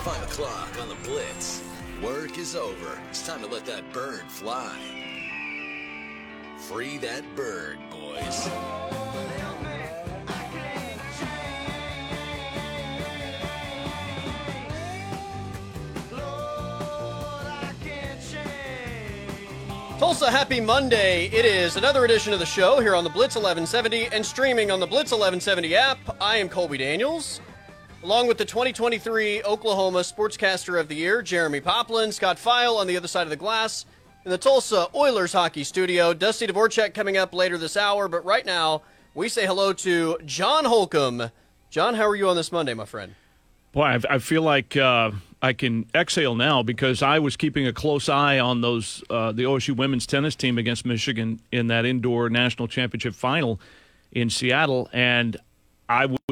5 o'clock on the Blitz. Work is over. It's time to let that bird fly. Free that bird, boys. Tulsa, happy Monday. It is another edition of the show here on the Blitz 1170 and streaming on the Blitz 1170 app. I am Colby Daniels, along with the 2023 Oklahoma Sportscaster of the Year, Jeremy Poplin, Scott File on the other side of the glass, in the Tulsa Oilers hockey studio. Dusty Dvorak coming up later this hour, but right now we say hello to John Holcomb. John, how are you on this Monday, my friend? Boy, I feel like I can exhale now, because I was keeping a close eye on those the OSU women's tennis team against Michigan in that indoor national championship final in Seattle, and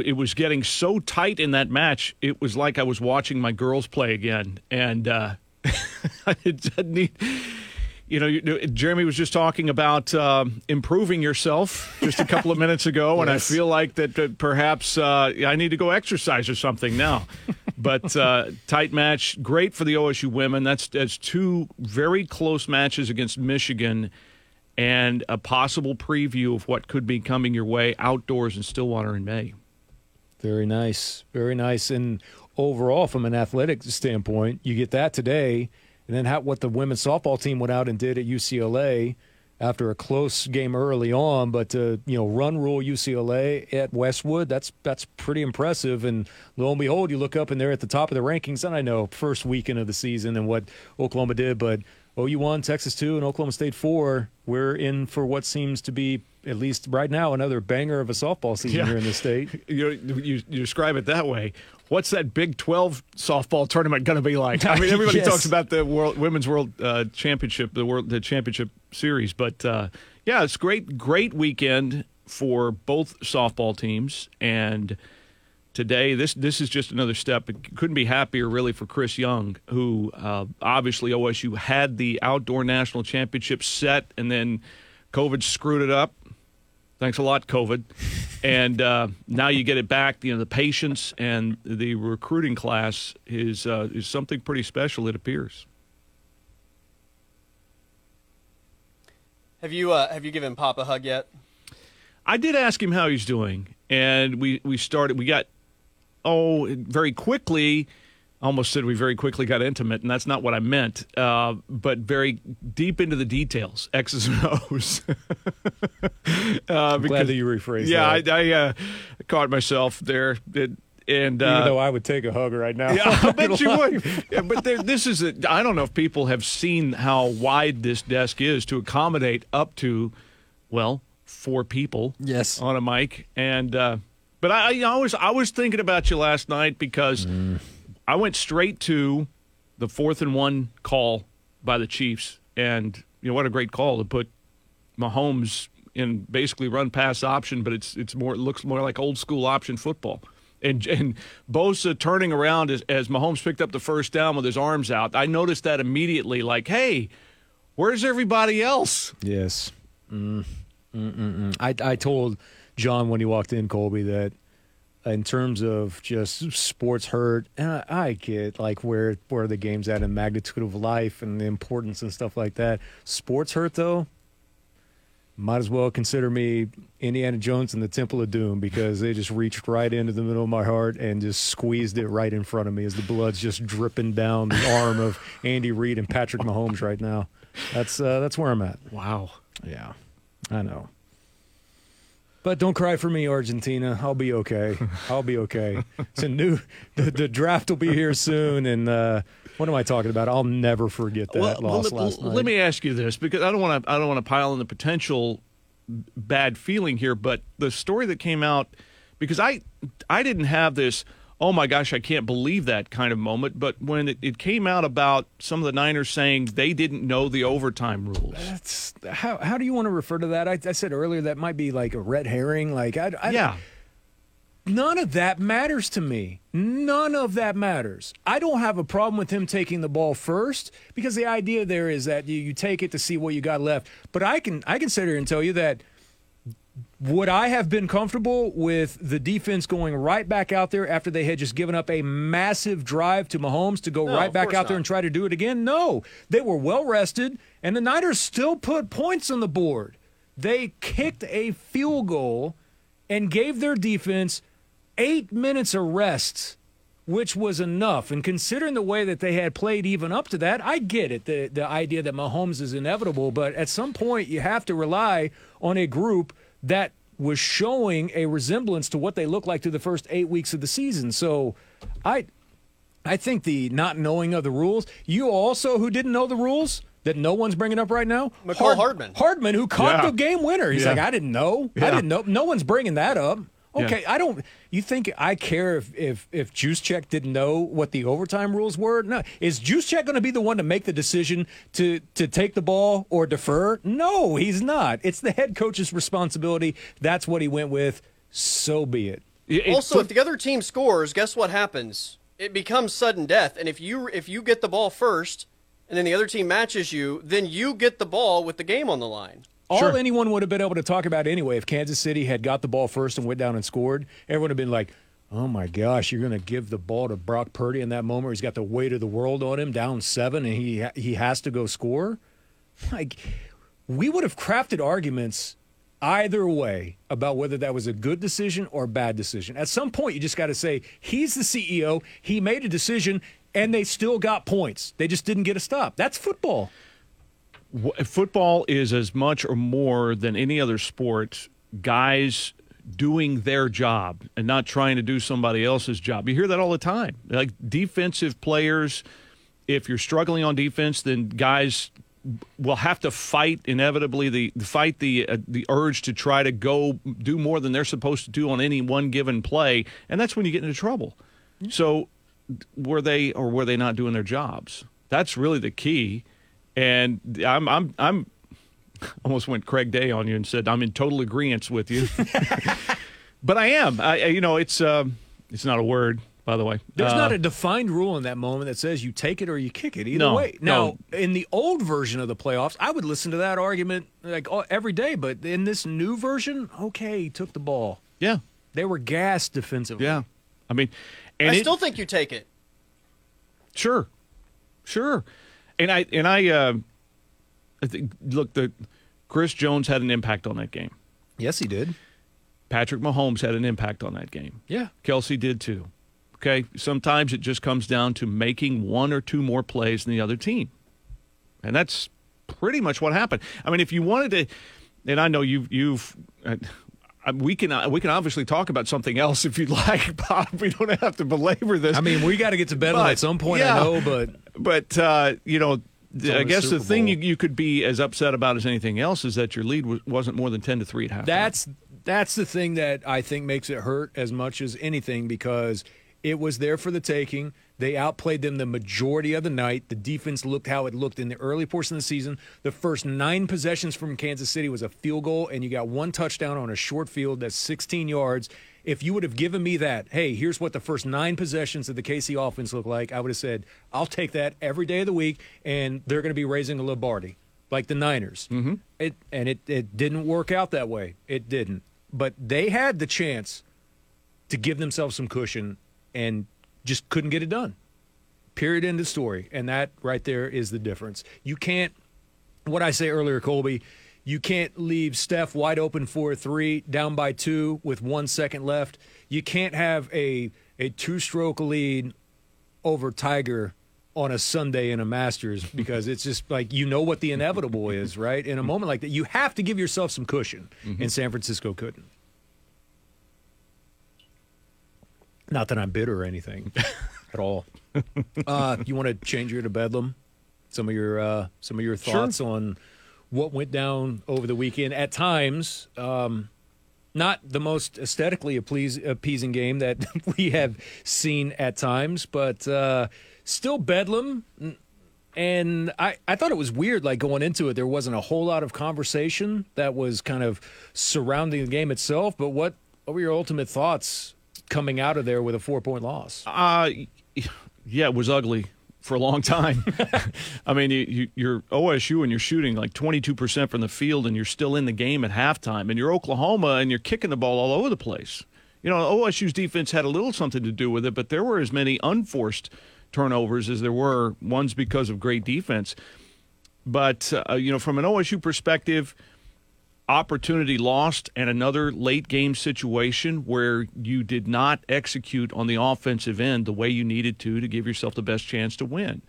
it was getting so tight in that match, it was like I was watching my girls play again, and Jeremy was just talking about improving yourself just a couple of minutes ago, yes. And I feel like that perhaps I need to go exercise or something now. But tight match, great for the OSU women. That's two very close matches against Michigan and a possible preview of what could be coming your way outdoors in Stillwater in May. Very nice, very nice. And overall, from an athletic standpoint, you get that today. And then what the women's softball team went out and did at UCLA after a close game early on, but run rule UCLA at Westwood, that's pretty impressive. And lo and behold, you look up and they're at the top of the rankings. And I know first weekend of the season and what Oklahoma did, but OU 1, Texas 2, and Oklahoma State 4. We're in for what seems to be, at least right now, another banger of a softball season here in the state. You describe it that way. What's that Big 12 softball tournament going to be like? I mean, everybody talks about the Women's World Championship, the Championship Series. But, it's great weekend for both softball teams. And today, this is just another step. Couldn't be happier, really, for Chris Young, who obviously OSU had the outdoor national championship set, and then COVID screwed it up. Thanks a lot, COVID. And now you get it back. You know, the patience and the recruiting class is something pretty special, it appears. Have you given Pop a hug yet? I did ask him how he's doing, and we very quickly got intimate, and that's not what I meant, but very deep into the details, X's and O's. I'm glad that you rephrased that. Yeah, I caught myself there. Even though I would take a hug right now. Yeah, I bet you would. Yeah, but I don't know if people have seen how wide this desk is to accommodate up to, four people on a mic. And but I was thinking about you last night, because I went straight to the 4th-and-1 call by the Chiefs, and what a great call to put Mahomes in basically run-pass option, but it looks more like old-school option football. And Bosa turning around as Mahomes picked up the first down with his arms out, I noticed that immediately, like, hey, where's everybody else? Yes. I told John when he walked in, Colby, that in terms of just sports hurt, and I get like where the game's at and magnitude of life and the importance and stuff like that. Sports hurt, though, might as well consider me Indiana Jones and the Temple of Doom, because they just reached right into the middle of my heart and just squeezed it right in front of me as the blood's just dripping down the arm of Andy Reid and Patrick Mahomes right now. That's where I'm at. Wow. Yeah, I know. But don't cry for me, Argentina. I'll be okay. It's the draft will be here soon, and what am I talking about? I'll never forget that loss last night. Let me ask you this, because I don't want to pile on the potential bad feeling here, but the story that came out, because I didn't have this, oh my gosh, I can't believe that kind of moment, but when it came out about some of the Niners saying they didn't know the overtime rules. How do you want to refer to that? I said earlier that might be like a red herring. None of that matters to me. None of that matters. I don't have a problem with him taking the ball first, because the idea there is that you take it to see what you got left. But I can sit here and tell you that Would I have been comfortable with the defense going right back out there after they had just given up a massive drive to Mahomes to go right back out there and try to do it again? No. They were well-rested, and the Niners still put points on the board. They kicked a field goal and gave their defense 8 minutes of rest, which was enough. And considering the way that they had played even up to that, I get it, the idea that Mahomes is inevitable, but at some point you have to rely on a group that was showing a resemblance to what they looked like through the first 8 weeks of the season. So I think the not knowing of the rules, you also who didn't know the rules that no one's bringing up right now, McCall Hardman. Hardman, who caught the game winner. He's like, I didn't know. I didn't know. No one's bringing that up. Okay, I don't – you think I care if Juszczyk didn't know what the overtime rules were? No. Is Juszczyk going to be the one to make the decision to take the ball or defer? No, he's not. It's the head coach's responsibility. That's what he went with. So be it. Also, if the other team scores, guess what happens? It becomes sudden death. And if you get the ball first and then the other team matches you, then you get the ball with the game on the line. All anyone would have been able to talk about anyway, if Kansas City had got the ball first and went down and scored, everyone would have been like, oh, my gosh, you're going to give the ball to Brock Purdy in that moment. He's got the weight of the world on him, down 7, and he has to go score. Like, we would have crafted arguments either way about whether that was a good decision or a bad decision. At some point, you just got to say, he's the CEO, he made a decision, and they still got points. They just didn't get a stop. That's football. Football is as much or more than any other sport, guys doing their job and not trying to do somebody else's job. You hear that all the time. Like defensive players, if you're struggling on defense, then guys will have to fight inevitably the urge to try to go do more than they're supposed to do on any one given play, and that's when you get into trouble. So were they not doing their jobs? That's really the key. And I'm almost went Craig Day on you and said I'm in total agreement with you, but I am. It's not a word, by the way. There's not a defined rule in that moment that says you take it or you kick it. Either way. Now, in the old version of the playoffs, I would listen to that argument like every day. But in this new version, okay, he took the ball. Yeah, they were gassed defensively. Yeah, I mean, and I still think you take it. Sure. I think, look, Chris Jones had an impact on that game. Yes, he did. Patrick Mahomes had an impact on that game. Yeah. Kelsey did too. Okay? Sometimes it just comes down to making one or two more plays than the other team. And that's pretty much what happened. I mean, if you wanted to – and I know you've we can obviously talk about something else if you'd like, Bob. We don't have to belabor this. I mean, we got to get to bed at some point, I know, But I guess the thing you could be as upset about as anything else is that your lead wasn't more than 10-3 at halftime. That's the thing that I think makes it hurt as much as anything, because it was there for the taking. They outplayed them the majority of the night. The defense looked how it looked in the early portion of the season. The first 9 possessions from Kansas City was a field goal, and you got 1 touchdown on a short field that's 16 yards. If you would have given me that, hey, here's what the first 9 possessions of the KC offense look like, I would have said, I'll take that every day of the week, and they're going to be raising a Lombardi, like the Niners. Mm-hmm. It didn't work out that way. It didn't. But they had the chance to give themselves some cushion and just couldn't get it done. Period, end of story. And that right there is the difference. You can't, what I say earlier, Colby, you can't leave Steph wide open for a 3, down by 2 with 1 second left. You can't have a 2-stroke lead over Tiger on a Sunday in a Masters, because it's just like, you know what the inevitable is, right? In a moment like that, you have to give yourself some cushion, and San Francisco couldn't. Not that I'm bitter or anything at all. You want to change your to Bedlam? Some of your thoughts on what went down over the weekend. At times, not the most aesthetically appeasing game that we have seen at times, but still Bedlam. And I thought it was weird, like, going into it, there wasn't a whole lot of conversation that was kind of surrounding the game itself. But what were your ultimate thoughts coming out of there with a 4-point loss? Yeah, it was ugly. for a long time. I mean, you're OSU and you're shooting like 22% from the field and you're still in the game at halftime. And you're Oklahoma and you're kicking the ball all over the place. You know, OSU's defense had a little something to do with it, but there were as many unforced turnovers as there were ones because of great defense. But, you know, from an OSU perspective, opportunity lost and another late-game situation where you did not execute on the offensive end the way you needed to give yourself the best chance to win.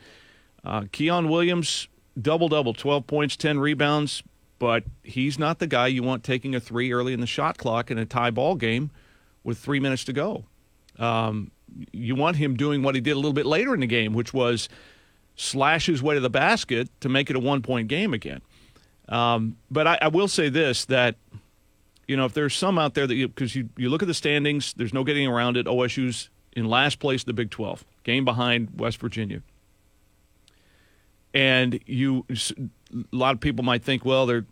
Keon Williams, double-double, 12 points, 10 rebounds, but he's not the guy you want taking a three early in the shot clock in a tie ball game with 3 minutes to go. You want him doing what he did a little bit later in the game, which was slash his way to the basket to make it a one-point game again. But I will say this, that, you know, if there's some out there that you look at the standings, there's no getting around it. OSU's in last place in the Big 12, game behind West Virginia. And a lot of people might think, well, they're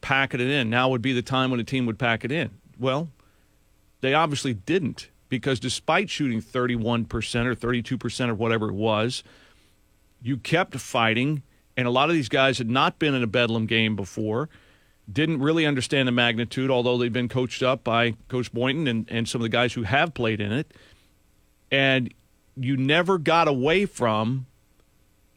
packing it in. Now would be the time when a team would pack it in. Well, they obviously didn't, because despite shooting 31% or 32% or whatever it was, you kept fighting. And a lot of these guys had not been in a Bedlam game before, didn't really understand the magnitude, although they'd been coached up by Coach Boynton and some of the guys who have played in it. And you never got away from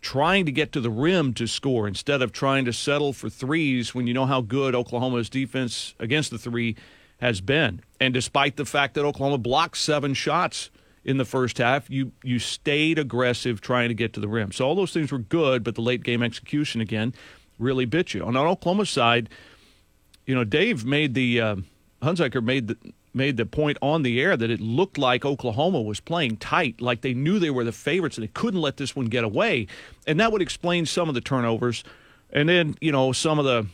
trying to get to the rim to score instead of trying to settle for threes when you know how good Oklahoma's defense against the three has been. And despite the fact that Oklahoma blocked 7 shots in the first half, you stayed aggressive trying to get to the rim. So all those things were good, but the late-game execution, again, really bit you. On Oklahoma's side, you know, Dave made the Hunziker made the point on the air that it looked like Oklahoma was playing tight, like they knew they were the favorites and they couldn't let this one get away. And that would explain some of the turnovers. And then, you know, some of the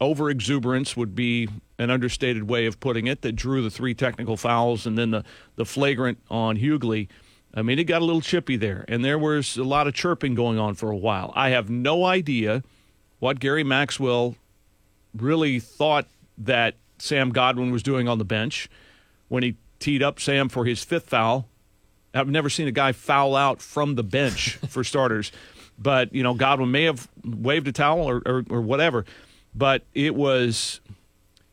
over-exuberance would be an understated way of putting it that drew the 3 technical fouls and then the flagrant on Hughley. I mean, it got a little chippy there, and there was a lot of chirping going on for a while. I have no idea what Gary Maxwell really thought that Sam Godwin was doing on the bench when he teed up Sam for his 5th foul. I've never seen a guy foul out from the bench for starters. But, you know, Godwin may have waved a towel or whatever. But it was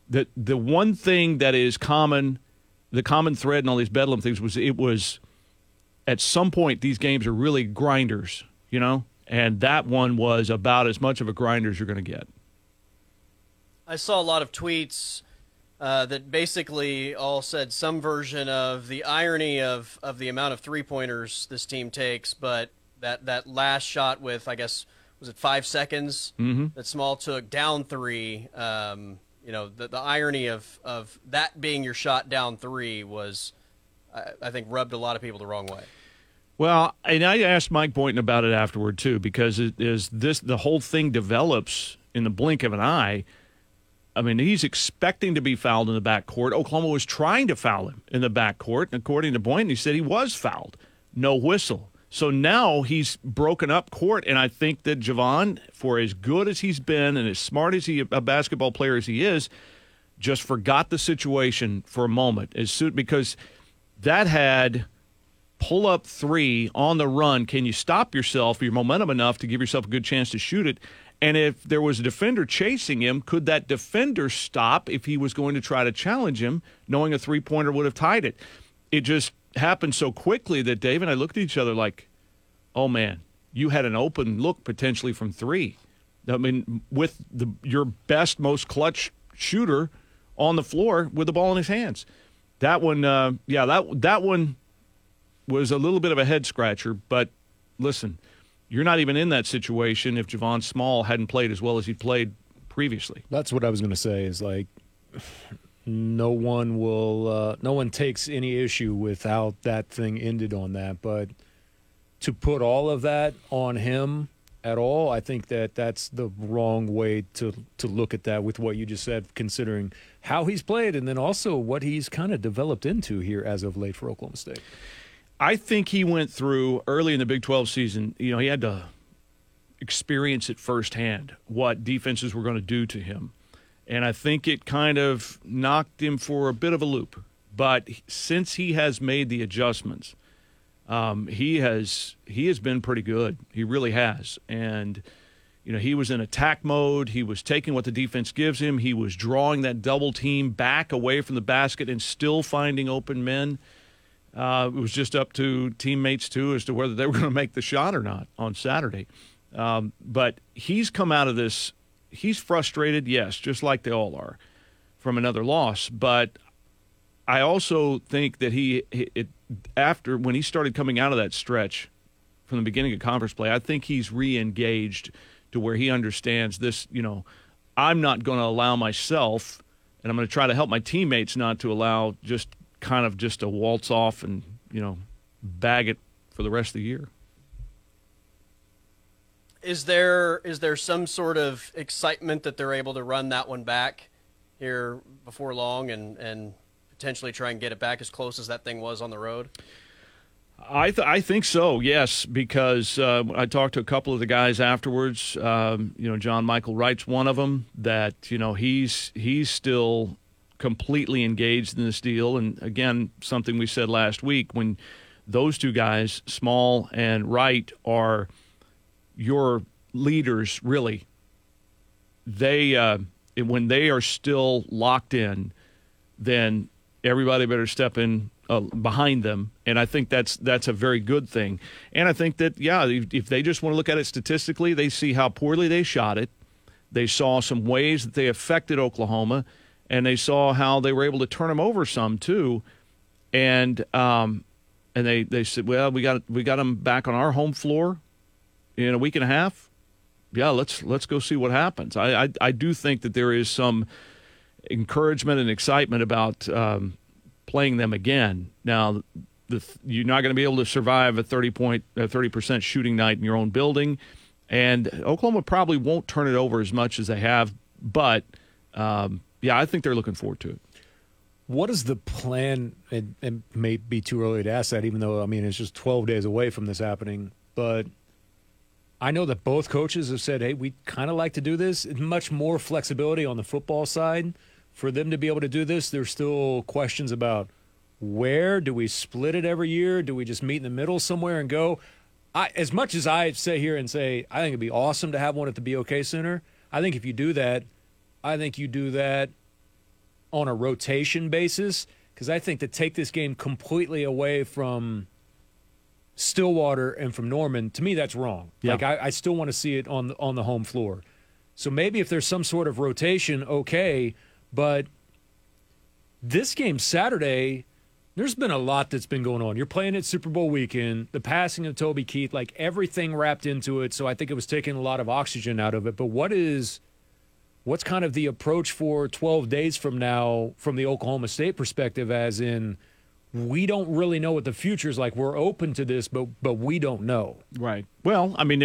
the one thing that is common, the common thread in all these Bedlam things was at some point these games are really grinders, you know? And that one was about as much of a grinder as you're going to get. I saw a lot of tweets that basically all said some version of the irony of the amount of three-pointers this team takes, but that last shot with, I guess, was it 5 seconds that Small took down 3? You know, the irony of that being your shot down 3 was, I think, rubbed a lot of people the wrong way. Well, and I asked Mike Boynton about it afterward, too, because the whole thing develops in the blink of an eye. I mean, he's expecting to be fouled in the backcourt. Oklahoma was trying to foul him in the backcourt, and according to Boynton, he said he was fouled. No whistle. So now he's broken up court, and I think that Javon, for as good as he's been and as smart as a basketball player as he is, just forgot the situation for a moment. Because that had pull-up 3 on the run. Can you stop yourself, your momentum enough to give yourself a good chance to shoot it? And if there was a defender chasing him, could that defender stop if he was going to try to challenge him, knowing a three-pointer would have tied it? It just happened so quickly that Dave and I looked at each other like, oh, man, you had an open look potentially from 3. I mean, with your best, most clutch shooter on the floor with the ball in his hands. That one, that one was a little bit of a head-scratcher. But, listen, you're not even in that situation if Javon Small hadn't played as well as he'd played previously. That's what I was going to say is, like, no one takes any issue with how that thing ended on that, but to put all of that on him at all, I think that's the wrong way to look at that with what you just said, considering how he's played and then also what he's kind of developed into here as of late for Oklahoma State. I think he went through early in the Big 12 season, you know, he had to experience it firsthand, what defenses were going to do to him. And I think it kind of knocked him for a bit of a loop. But since he has made the adjustments, He has been pretty good. He really has. And, you know, he was in attack mode. He was taking what the defense gives him. He was drawing that double team back away from the basket and still finding open men. It was just up to teammates, too, as to whether they were going to make the shot or not on Saturday. But he's come out of this. He's frustrated, yes, just like they all are, from another loss. But I also think that after when he started coming out of that stretch from the beginning of conference play, I think he's re-engaged to where he understands this, you know, I'm not going to allow myself, and I'm going to try to help my teammates not to allow just kind of just a waltz off and, you know, bag it for the rest of the year. Is there some sort of excitement that they're able to run that one back here before long and potentially try and get it back as close as that thing was on the road? I think so, yes, because I talked to a couple of the guys afterwards. You know, John Michael Wright's one of them that, you know, he's still completely engaged in this deal. And, again, something we said last week, when those two guys, Small and Wright, are your leaders, really, they when they are still locked in, then everybody better step in behind them, and I think that's a very good thing. And I think that, yeah, if they just want to look at it statistically, they see how poorly they shot it. They saw some ways that they affected Oklahoma, and they saw how they were able to turn them over some too. And they said, well, we got them back on our home floor in a week and a half. Yeah, let's go see what happens. I do think that there is some encouragement and excitement about playing them again. Now, you're not going to be able to survive a 30% shooting night in your own building, and Oklahoma probably won't turn it over as much as they have, but yeah, I think they're looking forward to it. What is the plan? It may be too early to ask that, even though, I mean, it's just 12 days away from this happening, but I know that both coaches have said, hey, we kind of like to do this. Much more flexibility on the football side for them to be able to do this. There's still questions about where. Do we split it every year? Do we just meet in the middle somewhere and go? As much as I sit here and say, I think it'd be awesome to have one at the BOK Center, I think if you do that, I think you do that on a rotation basis, because I think to take this game completely away from Stillwater and from Norman, to me, that's wrong. Yeah. Like I still want to see it on the home floor. So maybe if there's some sort of rotation, okay. But this game Saturday, there's been a lot that's been going on. You're playing at Super Bowl weekend, the passing of Toby Keith, like everything wrapped into it. So I think it was taking a lot of oxygen out of it. But what's kind of the approach for 12 days from now from the Oklahoma State perspective, as in, we don't really know what the future is like. We're open to this, but we don't know. Right. Well, I mean,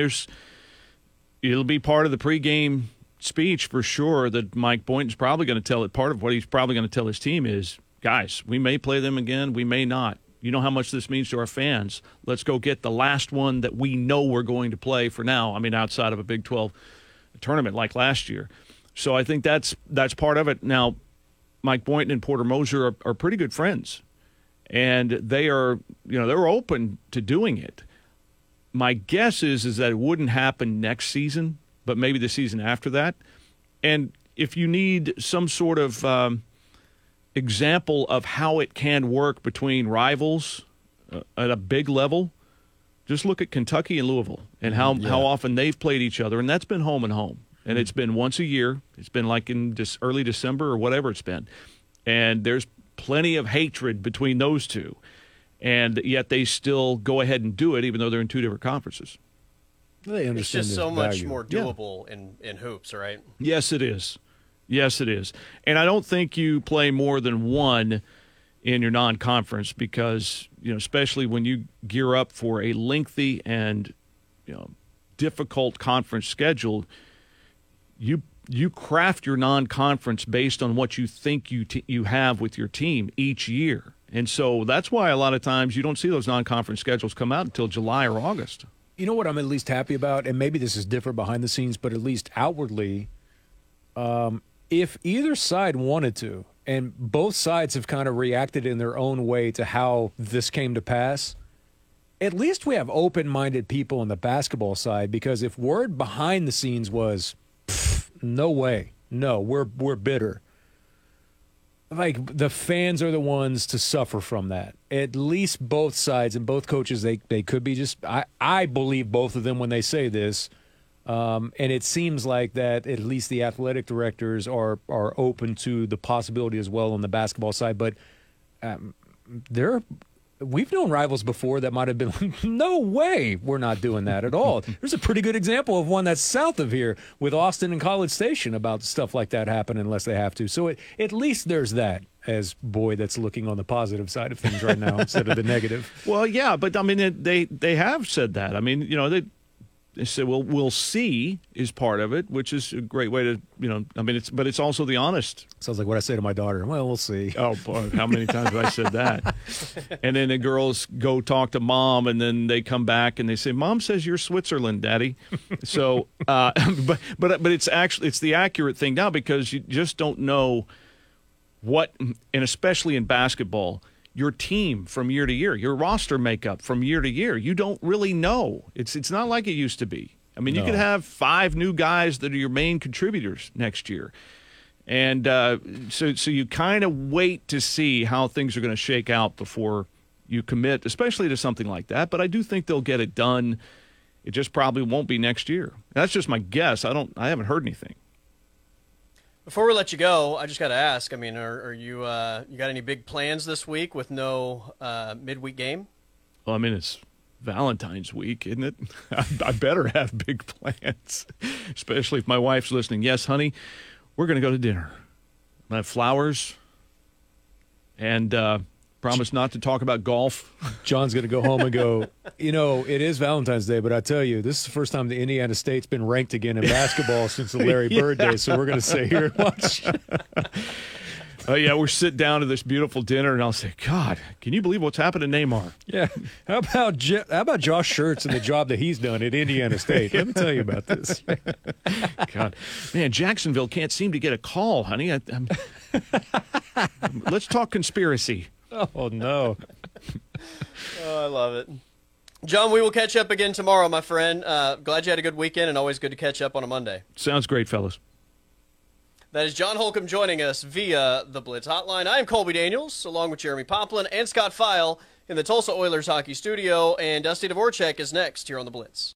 it'll be part of the pregame speech for sure that Mike Boynton's probably going to tell it. Part of what he's probably going to tell his team is, guys, we may play them again, we may not. You know how much this means to our fans. Let's go get the last one that we know we're going to play for now. I mean, outside of a Big 12 tournament like last year. So I think that's part of it. Now, Mike Boynton and Porter Moser are pretty good friends. And they are, you know, they're open to doing it. My guess is that it wouldn't happen next season, but maybe the season after that. And if you need some sort of example of how it can work between rivals at a big level, just look at Kentucky and Louisville and how often they've played each other. And that's been home and home. And it's been once a year. It's been like in early December or whatever it's been. And there's plenty of hatred between those two, and yet they still go ahead and do it, even though they're in two different conferences. They understand it's just so much more doable in hoops, right? Yes, it is. Yes, it is. And I don't think you play more than one in your non-conference because, you know, especially when you gear up for a lengthy and, you know, difficult conference schedule, you craft your non-conference based on what you think you have with your team each year. And so that's why a lot of times you don't see those non-conference schedules come out until July or August. You know what I'm at least happy about, and maybe this is different behind the scenes, but at least outwardly, if either side wanted to, and both sides have kind of reacted in their own way to how this came to pass, at least we have open-minded people on the basketball side, because if word behind the scenes was, no way, no, we're bitter, like, the fans are the ones to suffer from that. At least both sides and both coaches, they could be just, I believe both of them when they say this, and it seems like that at least the athletic directors are open to the possibility as well on the basketball side. But we've known rivals before that might have been like, no way we're not doing that at all. There's a pretty good example of one that's south of here with Austin and College Station about stuff like that happening unless they have to. So at least there's that, as Boyd that's looking on the positive side of things right now instead of the negative. Well, yeah, but, I mean, they have said that. I mean, you know, they said, well, we'll see is part of it, which is a great way to, you know, I mean, but it's also the honest. Sounds like what I say to my daughter. Well, we'll see. Oh, boy, how many times have I said that? And then the girls go talk to mom, and then they come back and they say, Mom says you're Switzerland, Daddy. So, but it's actually, it's the accurate thing now, because you just don't know what, and especially in basketball, your team from year to year, your roster makeup from year to year, you don't really know. It's not like it used to be. I mean, no. You could have 5 new guys that are your main contributors next year. And so you kind of wait to see how things are going to shake out before you commit, especially to something like that. But I do think they'll get it done. It just probably won't be next year. That's just my guess. I haven't heard anything. Before we let you go, I just got to ask, I mean, are you you got any big plans this week with no midweek game? Well, I mean, it's Valentine's week, isn't it? I better have big plans, especially if my wife's listening. Yes, honey, we're going to go to dinner. I have flowers and promise not to talk about golf. John's going to go home and go, you know, it is Valentine's Day, but I tell you, this is the first time the Indiana State's been ranked again in basketball since the Larry Bird days, so we're going to sit here and watch. We're sitting down to this beautiful dinner, and I'll say, God, can you believe what's happened to Neymar? Yeah. How about Josh Schertz and the job that he's done at Indiana State? Let me tell you about this. God. Man, Jacksonville can't seem to get a call, honey. Let's talk conspiracy. Oh, no. Oh, I love it. John, we will catch up again tomorrow, my friend. Glad you had a good weekend, and always good to catch up on a Monday. Sounds great, fellas. That is John Holcomb joining us via the Blitz Hotline. I am Colby Daniels, along with Jeremy Poplin and Scott File in the Tulsa Oilers Hockey Studio, and Dusty Dvorak is next here on the Blitz.